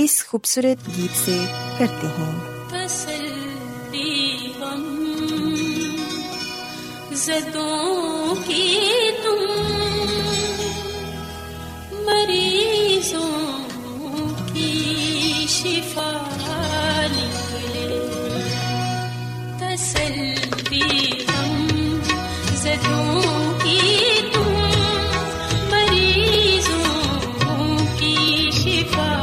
اس خوبصورت گیت سے کرتے ہیں۔ تسلی غم زدوں کی تم مریضوں کی شفا نکلے، تسلی غم زدوں کی تم مریضوں کی شفا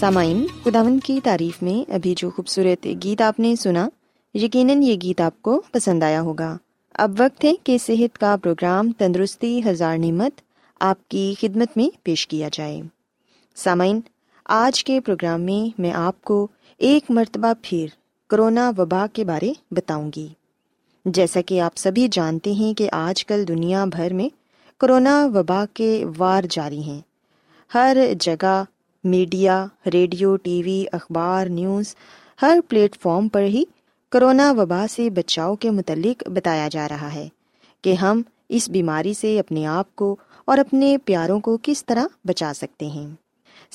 سامعین، خداوند کی تعریف میں ابھی جو خوبصورت گیت آپ نے سنا، یقیناً یہ گیت آپ کو پسند آیا ہوگا۔ اب وقت ہے کہ صحت کا پروگرام تندرستی ہزار نعمت آپ کی خدمت میں پیش کیا جائے۔ سامعین، آج کے پروگرام میں میں آپ کو ایک مرتبہ پھر کرونا وبا کے بارے بتاؤں گی۔ جیسا کہ آپ سبھی جانتے ہیں کہ آج کل دنیا بھر میں کرونا وبا کے وار جاری ہیں۔ ہر جگہ میڈیا، ریڈیو، ٹی وی، اخبار، نیوز، ہر پلیٹ فارم پر ہی کرونا وبا سے بچاؤ کے متعلق بتایا جا رہا ہے کہ ہم اس بیماری سے اپنے آپ کو اور اپنے پیاروں کو کس طرح بچا سکتے ہیں۔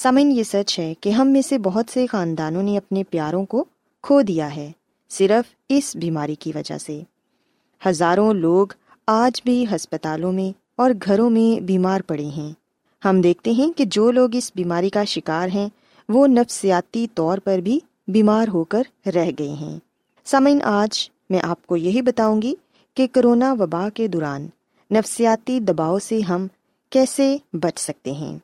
سامعین، یہ سچ ہے کہ ہم میں سے بہت سے خاندانوں نے اپنے پیاروں کو کھو دیا ہے صرف اس بیماری کی وجہ سے۔ ہزاروں لوگ آج بھی ہسپتالوں میں اور گھروں میں بیمار پڑے ہیں۔ ہم دیکھتے ہیں کہ جو لوگ اس بیماری کا شکار ہیں وہ نفسیاتی طور پر بھی بیمار ہو کر رہ گئے ہیں۔ سامعین، آج میں آپ کو یہی بتاؤں گی کہ کرونا وبا کے دوران نفسیاتی دباؤ سے ہم کیسے بچ سکتے ہیں۔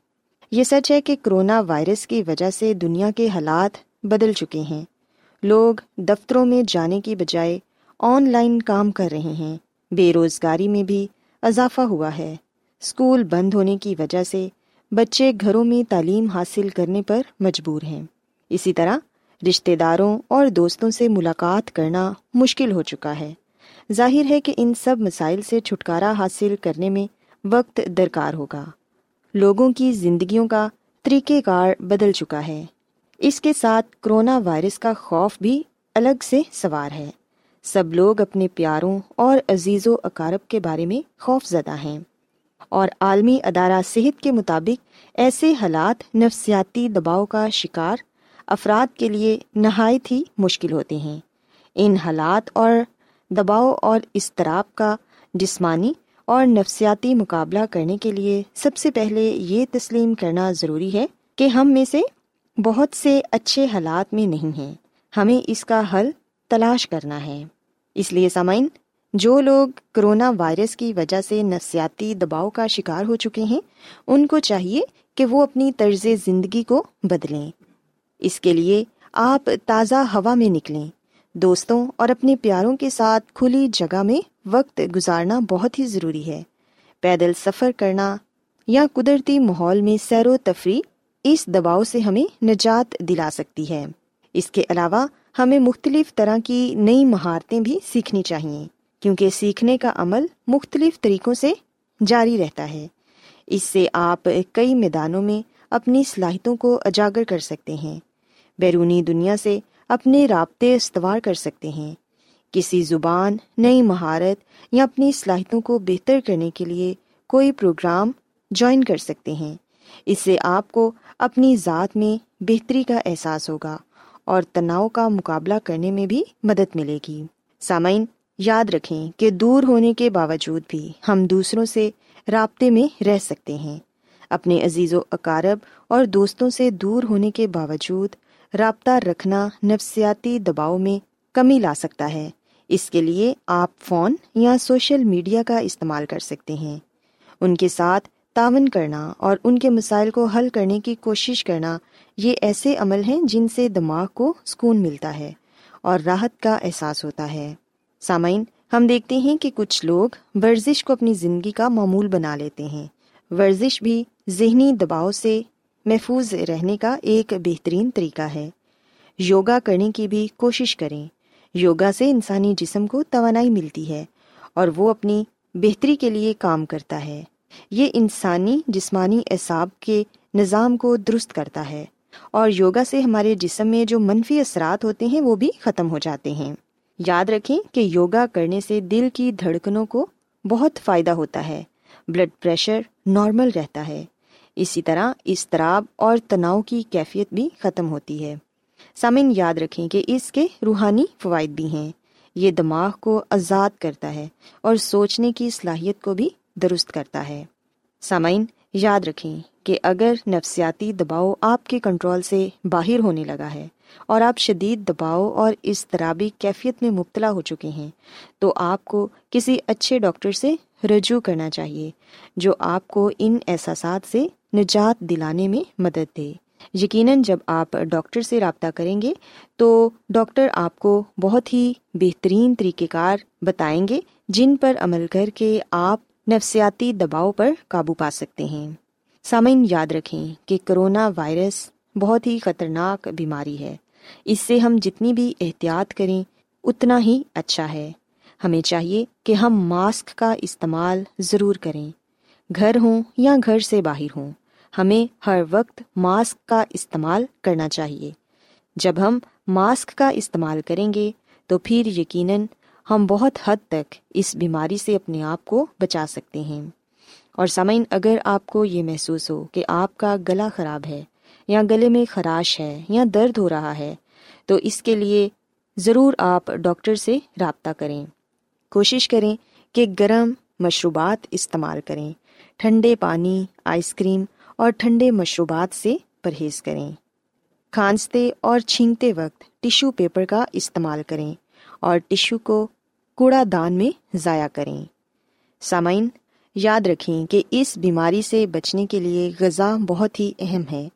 یہ سچ ہے کہ کرونا وائرس کی وجہ سے دنیا کے حالات بدل چکے ہیں۔ لوگ دفتروں میں جانے کی بجائے آن لائن کام کر رہے ہیں۔ بے روزگاری میں بھی اضافہ ہوا ہے۔ اسکول بند ہونے کی وجہ سے بچے گھروں میں تعلیم حاصل کرنے پر مجبور ہیں۔ اسی طرح رشتہ داروں اور دوستوں سے ملاقات کرنا مشکل ہو چکا ہے۔ ظاہر ہے کہ ان سب مسائل سے چھٹکارا حاصل کرنے میں وقت درکار ہوگا۔ لوگوں کی زندگیوں کا طریقہ کار بدل چکا ہے۔ اس کے ساتھ کرونا وائرس کا خوف بھی الگ سے سوار ہے۔ سب لوگ اپنے پیاروں اور عزیز و اقارب کے بارے میں خوف زدہ ہیں، اور عالمی ادارہ صحت کے مطابق ایسے حالات نفسیاتی دباؤ کا شکار افراد کے لیے نہایت ہی مشکل ہوتے ہیں۔ ان حالات اور دباؤ اور اضطراب کا جسمانی اور نفسیاتی مقابلہ کرنے کے لیے سب سے پہلے یہ تسلیم کرنا ضروری ہے کہ ہم میں سے بہت سے اچھے حالات میں نہیں ہیں۔ ہمیں اس کا حل تلاش کرنا ہے۔ اس لیے سامعین، جو لوگ کرونا وائرس کی وجہ سے نفسیاتی دباؤ کا شکار ہو چکے ہیں ان کو چاہیے کہ وہ اپنی طرز زندگی کو بدلیں۔ اس کے لیے آپ تازہ ہوا میں نکلیں، دوستوں اور اپنے پیاروں کے ساتھ کھلی جگہ میں وقت گزارنا بہت ہی ضروری ہے۔ پیدل سفر کرنا یا قدرتی ماحول میں سیر و تفریح اس دباؤ سے ہمیں نجات دلا سکتی ہے۔ اس کے علاوہ ہمیں مختلف طرح کی نئی مہارتیں بھی سیکھنی چاہئیں، کیونکہ سیکھنے کا عمل مختلف طریقوں سے جاری رہتا ہے۔ اس سے آپ کئی میدانوں میں اپنی صلاحیتوں کو اجاگر کر سکتے ہیں، بیرونی دنیا سے اپنے رابطے استوار کر سکتے ہیں، کسی زبان، نئی مہارت یا اپنی صلاحیتوں کو بہتر کرنے کے لیے کوئی پروگرام جوائن کر سکتے ہیں۔ اس سے آپ کو اپنی ذات میں بہتری کا احساس ہوگا اور تناؤ کا مقابلہ کرنے میں بھی مدد ملے گی۔ سامعین، یاد رکھیں کہ دور ہونے کے باوجود بھی ہم دوسروں سے رابطے میں رہ سکتے ہیں۔ اپنے عزیز و اقارب اور دوستوں سے دور ہونے کے باوجود رابطہ رکھنا نفسیاتی دباؤ میں کمی لا سکتا ہے۔ اس کے لیے آپ فون یا سوشل میڈیا کا استعمال کر سکتے ہیں۔ ان کے ساتھ تعاون کرنا اور ان کے مسائل کو حل کرنے کی کوشش کرنا، یہ ایسے عمل ہیں جن سے دماغ کو سکون ملتا ہے اور راحت کا احساس ہوتا ہے۔ سامعین، ہم دیکھتے ہیں کہ کچھ لوگ ورزش کو اپنی زندگی کا معمول بنا لیتے ہیں۔ ورزش بھی ذہنی دباؤ سے محفوظ رہنے کا ایک بہترین طریقہ ہے۔ یوگا کرنے کی بھی کوشش کریں۔ یوگا سے انسانی جسم کو توانائی ملتی ہے اور وہ اپنی بہتری کے لیے کام کرتا ہے۔ یہ انسانی جسمانی اعصاب کے نظام کو درست کرتا ہے، اور یوگا سے ہمارے جسم میں جو منفی اثرات ہوتے ہیں وہ بھی ختم ہو جاتے ہیں۔ یاد رکھیں کہ یوگا کرنے سے دل کی دھڑکنوں کو بہت فائدہ ہوتا ہے، بلڈ پریشر نارمل رہتا ہے، اسی طرح اضطراب اور تناؤ کی کیفیت بھی ختم ہوتی ہے۔ سامعین، یاد رکھیں کہ اس کے روحانی فوائد بھی ہیں۔ یہ دماغ کو آزاد کرتا ہے اور سوچنے کی صلاحیت کو بھی درست کرتا ہے۔ سامعین، یاد رکھیں کہ اگر نفسیاتی دباؤ آپ کے کنٹرول سے باہر ہونے لگا ہے اور آپ شدید دباؤ اور اضطرابی کیفیت میں مبتلا ہو چکے ہیں تو آپ کو کسی اچھے ڈاکٹر سے رجوع کرنا چاہیے جو آپ کو ان احساسات سے نجات دلانے میں مدد دے۔ یقیناً جب آپ ڈاکٹر سے رابطہ کریں گے تو ڈاکٹر آپ کو بہت ہی بہترین طریقہ کار بتائیں گے جن پر عمل کر کے آپ نفسیاتی دباؤ پر قابو پا سکتے ہیں۔ سامعین، یاد رکھیں کہ کرونا وائرس بہت ہی خطرناک بیماری ہے۔ اس سے ہم جتنی بھی احتیاط کریں اتنا ہی اچھا ہے۔ ہمیں چاہیے کہ ہم ماسک کا استعمال ضرور کریں، گھر ہوں یا گھر سے باہر ہوں، ہمیں ہر وقت ماسک کا استعمال کرنا چاہیے۔ جب ہم ماسک کا استعمال کریں گے تو پھر یقیناً ہم بہت حد تک اس بیماری سے اپنے آپ کو بچا سکتے ہیں۔ اور سامعین، اگر آپ کو یہ محسوس ہو کہ آپ کا گلا خراب ہے یا گلے میں خراش ہے یا درد ہو رہا ہے، تو اس کے لیے ضرور آپ ڈاکٹر سے رابطہ کریں۔ کوشش کریں کہ گرم مشروبات استعمال کریں، ٹھنڈے پانی، آئس کریم اور ٹھنڈے مشروبات سے پرہیز کریں۔ کھانستے اور چھینکتے وقت ٹشو پیپر کا استعمال کریں اور ٹشو کو کوڑا دان میں ضائع کریں۔ سامعین، یاد رکھیں کہ اس بیماری سے بچنے کے لیے غذا بہت ہی اہم ہے۔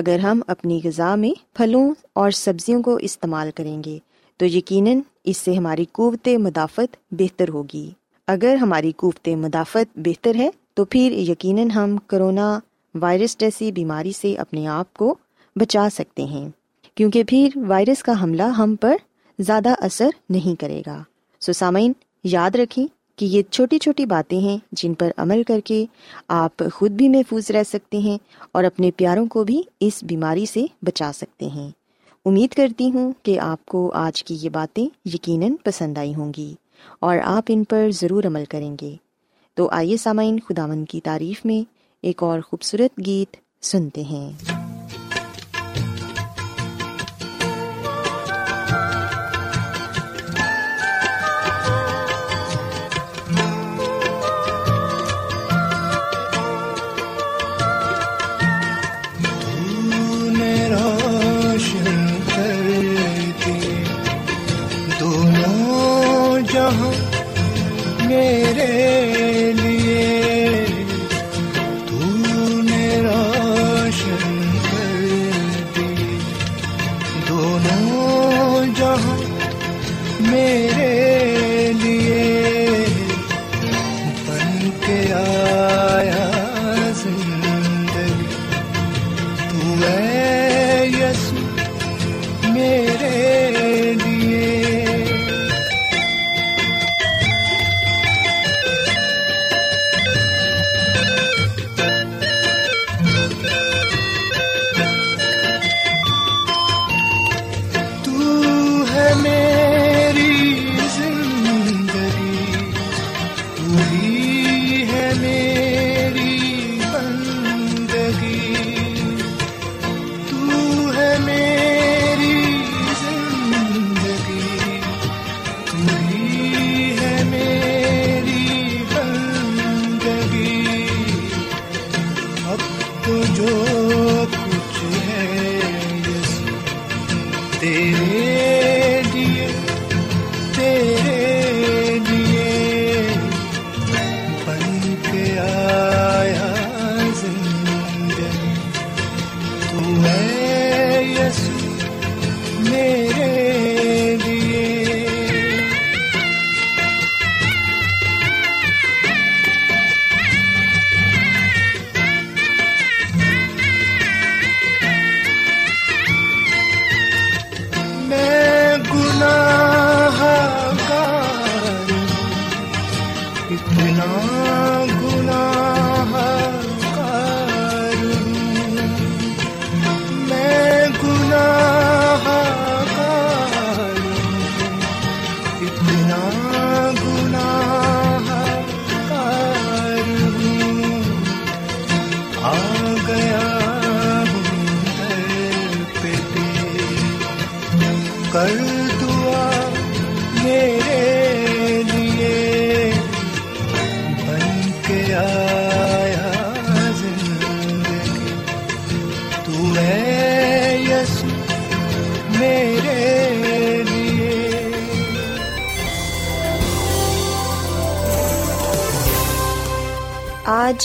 اگر ہم اپنی غذا میں پھلوں اور سبزیوں کو استعمال کریں گے تو یقیناً اس سے ہماری قوت مدافعت بہتر ہوگی۔ اگر ہماری قوت مدافعت بہتر ہے تو پھر یقیناً ہم کرونا وائرس جیسی بیماری سے اپنے آپ کو بچا سکتے ہیں، کیونکہ پھر وائرس کا حملہ ہم پر زیادہ اثر نہیں کرے گا۔ سامعین، یاد رکھیں کہ یہ چھوٹی چھوٹی باتیں ہیں جن پر عمل کر کے آپ خود بھی محفوظ رہ سکتے ہیں اور اپنے پیاروں کو بھی اس بیماری سے بچا سکتے ہیں۔ امید کرتی ہوں کہ آپ کو آج کی یہ باتیں یقیناً پسند آئی ہوں گی اور آپ ان پر ضرور عمل کریں گے۔ تو آئیے سامعین، خداوند کی تعریف میں ایک اور خوبصورت گیت سنتے ہیں۔ آج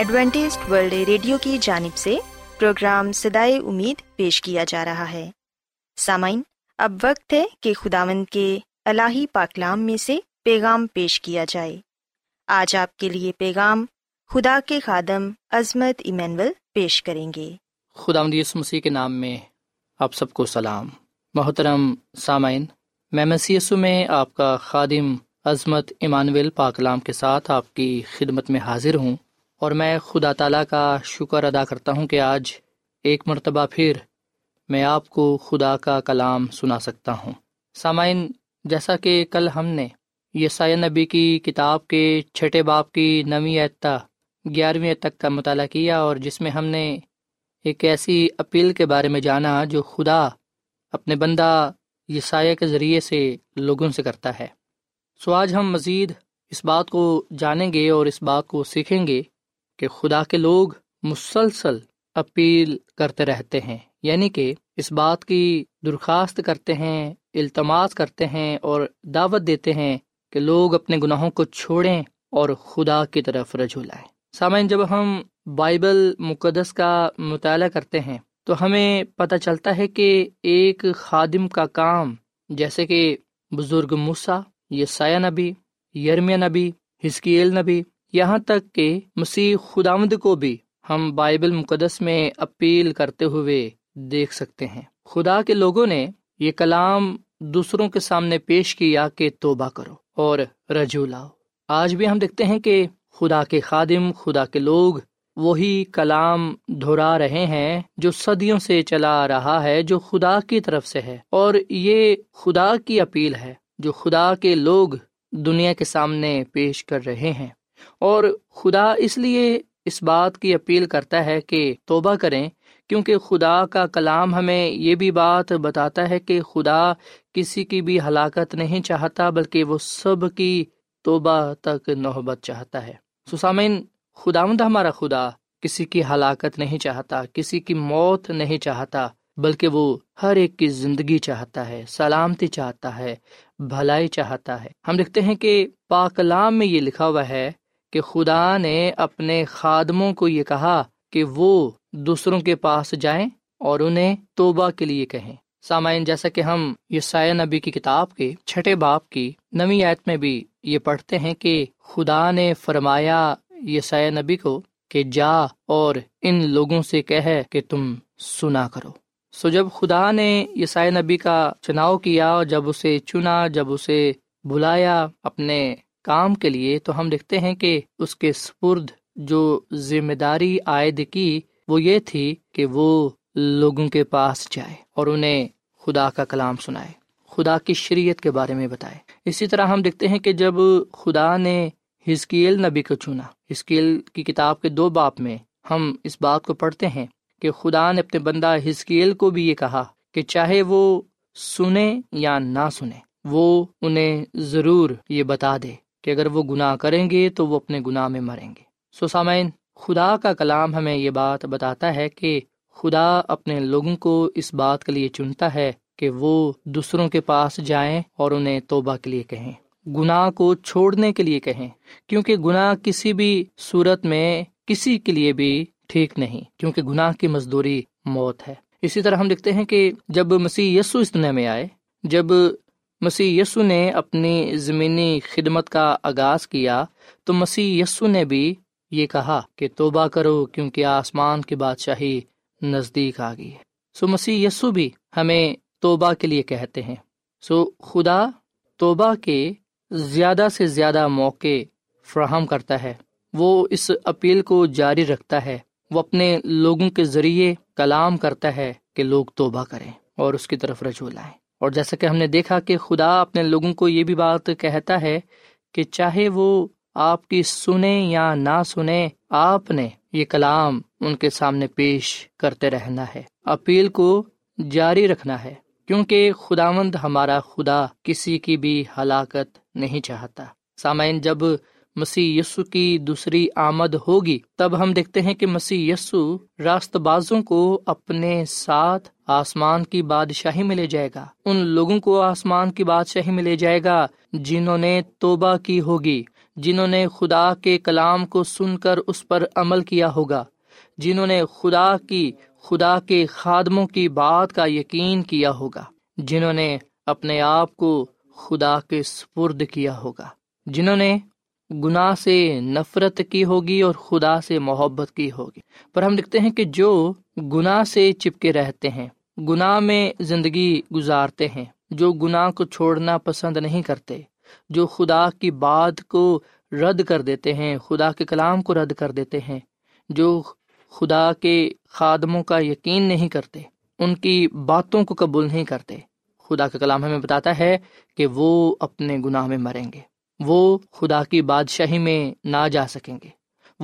ایڈوینٹسٹ ورلڈ ریڈیو کی جانب سے پروگرام صدائے امید پیش کیا جا رہا ہے۔ سامعین، اب وقت ہے کہ خداوند کے الہی پاکلام میں سے پیغام پیش کیا جائے۔ آج آپ کے لیے پیغام خدا کے خادم عظمت ایمینول پیش کریں گے۔ خداوند یسوع مسیح کے نام میں آپ سب کو سلام۔ محترم سامعین، میں مسیح یسوع میں آپ کا خادم عظمت ایمانویل پاکلام کے ساتھ آپ کی خدمت میں حاضر ہوں، اور میں خدا تعالیٰ کا شکر ادا کرتا ہوں کہ آج ایک مرتبہ پھر میں آپ کو خدا کا کلام سنا سکتا ہوں۔ سامعین، جیسا کہ کل ہم نے یسایا نبی کی کتاب کے 6 باب کی 9 آیت تا 11ویں آیت تک کا مطالعہ کیا، اور جس میں ہم نے ایک ایسی اپیل کے بارے میں جانا جو خدا اپنے بندہ یسایا کے ذریعے سے لوگوں سے کرتا ہے۔ سو آج ہم مزید اس بات کو جانیں گے اور اس بات کو سیکھیں گے کہ خدا کے لوگ مسلسل اپیل کرتے رہتے ہیں، یعنی کہ اس بات کی درخواست کرتے ہیں، التماس کرتے ہیں اور دعوت دیتے ہیں کہ لوگ اپنے گناہوں کو چھوڑیں اور خدا کی طرف رجوع لائیں۔ سامعین، جب ہم بائبل مقدس کا مطالعہ کرتے ہیں تو ہمیں پتہ چلتا ہے کہ ایک خادم کا کام، جیسے کہ بزرگ موسیٰ، یسایا نبی، یرمیہ نبی، حزقییل نبی، یہاں تک کہ مسیح خداوند کو بھی ہم بائبل مقدس میں اپیل کرتے ہوئے دیکھ سکتے ہیں۔ خدا کے لوگوں نے یہ کلام دوسروں کے سامنے پیش کیا کہ توبہ کرو اور رجوع لاؤ۔ آج بھی ہم دیکھتے ہیں کہ خدا کے خادم، خدا کے لوگ وہی کلام دہرا رہے ہیں جو صدیوں سے چلا رہا ہے، جو خدا کی طرف سے ہے، اور یہ خدا کی اپیل ہے جو خدا کے لوگ دنیا کے سامنے پیش کر رہے ہیں۔ اور خدا اس لیے اس بات کی اپیل کرتا ہے کہ توبہ کریں، کیونکہ خدا کا کلام ہمیں یہ بھی بات بتاتا ہے کہ خدا کسی کی بھی ہلاکت نہیں چاہتا، بلکہ وہ سب کی توبہ تک نوبت چاہتا ہے۔ سو سامعین، خداوند ہمارا خدا کسی کی ہلاکت نہیں چاہتا، کسی کی موت نہیں چاہتا، بلکہ وہ ہر ایک کی زندگی چاہتا ہے، سلامتی چاہتا ہے، بھلائی چاہتا ہے۔ ہم دیکھتے ہیں کہ پاک کلام میں یہ لکھا ہوا ہے کہ خدا نے اپنے خادموں کو یہ کہا کہ وہ دوسروں کے پاس جائیں اور انہیں توبہ کے لیے کہیں۔ سامعین، جیسا کہ ہم یسایا نبی کی کتاب کے 6 باب کی 9 آیت میں بھی یہ پڑھتے ہیں کہ خدا نے فرمایا یسایا نبی کو کہ جا اور ان لوگوں سے کہے کہ تم سنا کرو۔ سو جب خدا نے یسایا نبی کا چناؤ کیا، جب اسے چنا، جب اسے بلایا اپنے کام کے لیے، تو ہم دیکھتے ہیں کہ اس کے سپرد جو ذمہ داری عائد کی وہ یہ تھی کہ وہ لوگوں کے پاس جائے اور انہیں خدا کا کلام سنائے، خدا کی شریعت کے بارے میں بتائے۔ اسی طرح ہم دیکھتے ہیں کہ جب خدا نے حزقییل نبی کو چنا، حزقییل کی کتاب کے 2 باب میں ہم اس بات کو پڑھتے ہیں کہ خدا نے اپنے بندہ حزقییل کو بھی یہ کہا کہ چاہے وہ سنے یا نہ سنے، وہ انہیں ضرور یہ بتا دے کہ اگر وہ گناہ کریں گے تو وہ اپنے گناہ میں مریں گے۔ سو سامعین، خدا کا کلام ہمیں یہ بات بتاتا ہے کہ خدا اپنے لوگوں کو اس بات کے لیے چنتا ہے کہ وہ دوسروں کے پاس جائیں اور انہیں توبہ کے لیے کہیں، گناہ کو چھوڑنے کے لیے کہیں، کیونکہ گناہ کسی بھی صورت میں کسی کے لیے بھی ٹھیک نہیں، کیونکہ گناہ کی مزدوری موت ہے۔ اسی طرح ہم دیکھتے ہیں کہ جب مسیح یسوع اس دنیا میں آئے، جب مسیح یسوع نے اپنی زمینی خدمت کا آغاز کیا، تو مسیح یسوع نے بھی یہ کہا کہ توبہ کرو کیونکہ آسمان کی بادشاہی نزدیک آ گئی ہے۔ سو مسیح یسوع بھی ہمیں توبہ کے لیے کہتے ہیں۔ سو خدا توبہ کے زیادہ سے زیادہ موقع فراہم کرتا ہے، وہ اس اپیل کو جاری رکھتا ہے، وہ اپنے لوگوں کے ذریعے کلام کرتا ہے کہ لوگ توبہ کریں اور اس کی طرف رجوع لائیں۔ اور جیسا کہ ہم نے دیکھا کہ خدا اپنے لوگوں کو یہ بھی بات کہتا ہے کہ چاہے وہ آپ کی سنیں یا نہ سنیں، آپ نے یہ کلام ان کے سامنے پیش کرتے رہنا ہے، اپیل کو جاری رکھنا ہے، کیونکہ خداوند ہمارا خدا کسی کی بھی ہلاکت نہیں چاہتا۔ سامعین، جب مسیح یسو کی دوسری آمد ہوگی تب ہم دیکھتے ہیں کہ مسیح یسو راست بازوں کو اپنے ساتھ آسمان کی بادشاہی میں لے جائے گا، ان لوگوں کو آسمان کی بادشاہی میں لے جائے گا جنہوں نے توبہ کی ہوگی، جنہوں نے خدا کے کلام کو سن کر اس پر عمل کیا ہوگا، جنہوں نے خدا کے خادموں کی بات کا یقین کیا ہوگا، جنہوں نے اپنے آپ کو خدا کے سپرد کیا ہوگا، جنہوں نے گناہ سے نفرت کی ہوگی اور خدا سے محبت کی ہوگی۔ پر ہم دیکھتے ہیں کہ جو گناہ سے چپکے رہتے ہیں، گناہ میں زندگی گزارتے ہیں، جو گناہ کو چھوڑنا پسند نہیں کرتے، جو خدا کی بات کو رد کر دیتے ہیں، خدا کے کلام کو رد کر دیتے ہیں، جو خدا کے خادموں کا یقین نہیں کرتے، ان کی باتوں کو قبول نہیں کرتے، خدا کا کلام ہمیں بتاتا ہے کہ وہ اپنے گناہ میں مریں گے، وہ خدا کی بادشاہی میں نہ جا سکیں گے،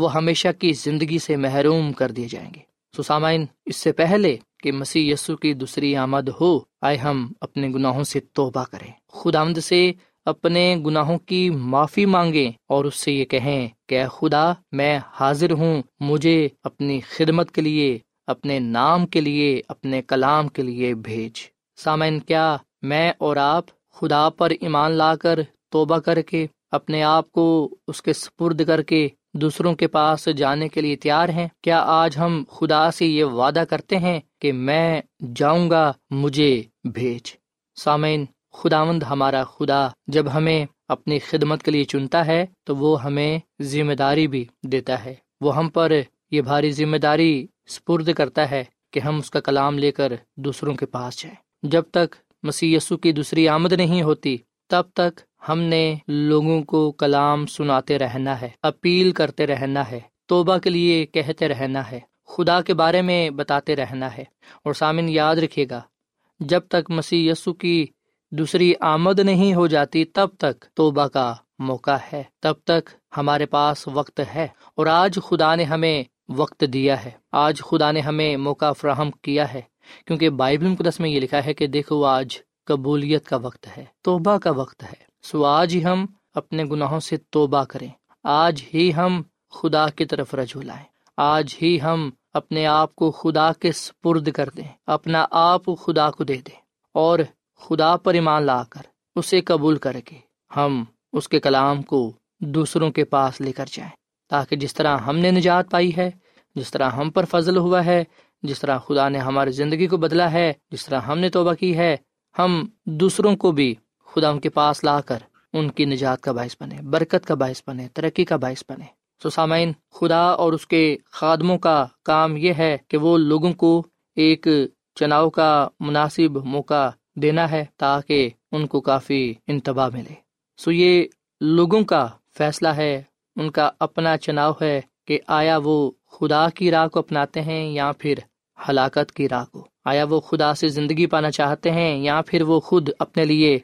وہ ہمیشہ کی زندگی سے محروم کر دیے جائیں گے۔ سامعین، اس سے پہلے کہ مسیح یسو کی دوسری آمد ہو، آئے ہم اپنے گناہوں سے توبہ کریں، خداوند سے اپنے گناہوں کی معافی مانگیں اور اس سے یہ کہیں کہ اے خدا، میں حاضر ہوں، مجھے اپنی خدمت کے لیے، اپنے نام کے لیے، اپنے کلام کے لیے بھیج۔ سامعین، کیا میں اور آپ خدا پر ایمان لا کر، توبہ کر کے، اپنے آپ کو اس کے سپرد کر کے دوسروں کے پاس جانے کے لیے تیار ہیں؟ کیا آج ہم خدا سے یہ وعدہ کرتے ہیں کہ میں جاؤں گا، مجھے بھیج؟ سامعین، خداوند ہمارا خدا جب ہمیں اپنی خدمت کے لیے چنتا ہے تو وہ ہمیں ذمہ داری بھی دیتا ہے، وہ ہم پر یہ بھاری ذمہ داری سپرد کرتا ہے کہ ہم اس کا کلام لے کر دوسروں کے پاس جائیں۔ جب تک مسیح یسوع کی دوسری آمد نہیں ہوتی تب تک ہم نے لوگوں کو کلام سناتے رہنا ہے، اپیل کرتے رہنا ہے، توبہ کے لیے کہتے رہنا ہے، خدا کے بارے میں بتاتے رہنا ہے۔ اور سامعین، یاد رکھیے گا، جب تک مسیح یسو کی دوسری آمد نہیں ہو جاتی تب تک توبہ کا موقع ہے، تب تک ہمارے پاس وقت ہے، اور آج خدا نے ہمیں وقت دیا ہے، آج خدا نے ہمیں موقع فراہم کیا ہے، کیونکہ بائبل مقدس میں یہ لکھا ہے کہ دیکھو آج قبولیت کا وقت ہے، توبہ کا وقت ہے۔ سو آج ہی ہم اپنے گناہوں سے توبہ کریں، آج ہی ہم خدا کی طرف رجوع لائیں، آج ہی ہم اپنے آپ کو خدا کے سپرد کر دیں، اپنا آپ خدا کو دے دیں، اور خدا پر ایمان لا کر اسے قبول کر کے ہم اس کے کلام کو دوسروں کے پاس لے کر جائیں، تاکہ جس طرح ہم نے نجات پائی ہے، جس طرح ہم پر فضل ہوا ہے، جس طرح خدا نے ہماری زندگی کو بدلا ہے، جس طرح ہم نے توبہ کی ہے، ہم دوسروں کو بھی خدا ان کے پاس لا کر ان کی نجات کا باعث بنے، برکت کا باعث بنے، ترقی کا باعث بنے۔ سو سامعین، خدا اور اس کے خادموں کا کام یہ ہے کہ وہ لوگوں کو ایک چناؤ کا مناسب موقع دینا ہے تاکہ ان کو کافی انتباہ ملے۔ سو یہ لوگوں کا فیصلہ ہے، ان کا اپنا چناؤ ہے کہ آیا وہ خدا کی راہ کو اپناتے ہیں یا پھر ہلاکت کی راہ کو، آیا وہ خدا سے زندگی پانا چاہتے ہیں یا پھر وہ خود اپنے لیے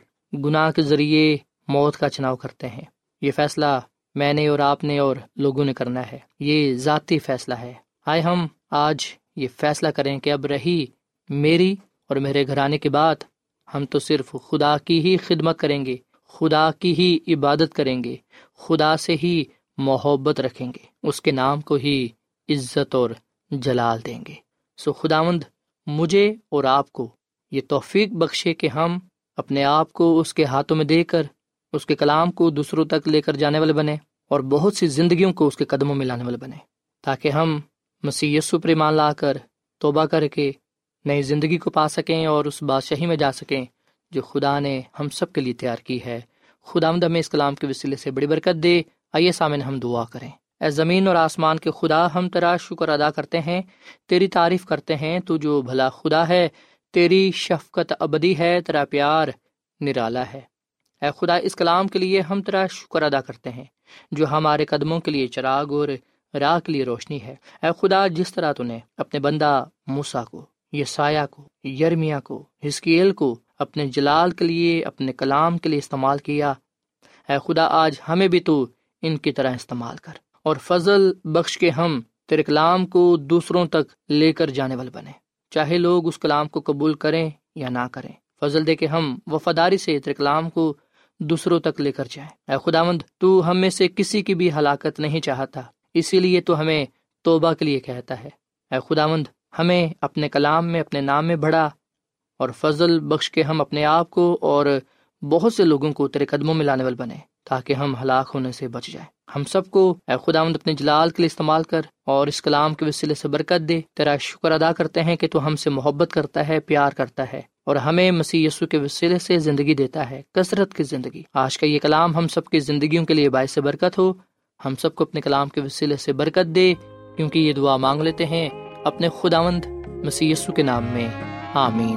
گناہ کے ذریعے موت کا چناؤ کرتے ہیں۔ یہ فیصلہ میں نے اور آپ نے اور لوگوں نے کرنا ہے، یہ ذاتی فیصلہ ہے۔ آئے ہم آج یہ فیصلہ کریں کہ اب رہی میری اور میرے گھرانے کی بات، ہم تو صرف خدا کی ہی خدمت کریں گے، خدا کی ہی عبادت کریں گے، خدا سے ہی محبت رکھیں گے، اس کے نام کو ہی عزت اور جلال دیں گے۔ سو خداوند مجھے اور آپ کو یہ توفیق بخشے کہ ہم اپنے آپ کو اس کے ہاتھوں میں دے کر اس کے کلام کو دوسروں تک لے کر جانے والے بنے، اور بہت سی زندگیوں کو اس کے قدموں میں لانے والے بنے، تاکہ ہم مسیح یسو پر ایمان لا کر توبہ کر کے نئی زندگی کو پا سکیں اور اس بادشاہی میں جا سکیں جو خدا نے ہم سب کے لیے تیار کی ہے۔ خداوند ہمیں اس کلام کے وسیلے سے بڑی برکت دے۔ آئیے سامعین، ہم دعا کریں۔ اے زمین اور آسمان کے خدا، ہم تیرا شکر ادا کرتے ہیں، تیری تعریف کرتے ہیں، تو جو بھلا خدا ہے، تیری شفقت ابدی ہے، تیرا پیار نرالا ہے۔ اے خدا، اس کلام کے لیے ہم تیرا شکر ادا کرتے ہیں جو ہمارے قدموں کے لیے چراغ اور راہ کے لیے روشنی ہے۔ اے خدا، جس طرح تو نے اپنے بندہ موسیٰ کو، یسایہ کو، یرمیاہ کو، حزقییل کو اپنے جلال کے لیے، اپنے کلام کے لیے استعمال کیا، اے خدا آج ہمیں بھی تو ان کی طرح استعمال کر، اور فضل بخش کے ہم تیرے کلام کو دوسروں تک لے کر جانے والے بنے، چاہے لوگ اس کلام کو قبول کریں یا نہ کریں۔ فضل دے کہ ہم وفاداری سے تیرے کلام کو دوسروں تک لے کر جائیں۔ اے خداوند، تو ہم میں سے کسی کی بھی ہلاکت نہیں چاہتا، اسی لیے تو ہمیں توبہ کے لیے کہتا ہے۔ اے خداوند، ہمیں اپنے کلام میں، اپنے نام میں بڑھا اور فضل بخش کے ہم اپنے آپ کو اور بہت سے لوگوں کو تیرے قدموں میں لانے والے بنے، تاکہ ہم ہلاک ہونے سے بچ جائیں۔ ہم سب کو اے خداوند اپنے جلال کے لیے استعمال کر اور اس کلام کے وسیلے سے برکت دے۔ تیرا شکر ادا کرتے ہیں کہ تو ہم سے محبت کرتا ہے، پیار کرتا ہے اور ہمیں مسیح یسوع کے وسیلے سے زندگی دیتا ہے، کثرت کی زندگی۔ آج کا یہ کلام ہم سب کی زندگیوں کے لیے باعث برکت ہو۔ ہم سب کو اپنے کلام کے وسیلے سے برکت دے، کیونکہ یہ دعا مانگ لیتے ہیں اپنے خداوند مسیح یسوع کے نام میں، آمین۔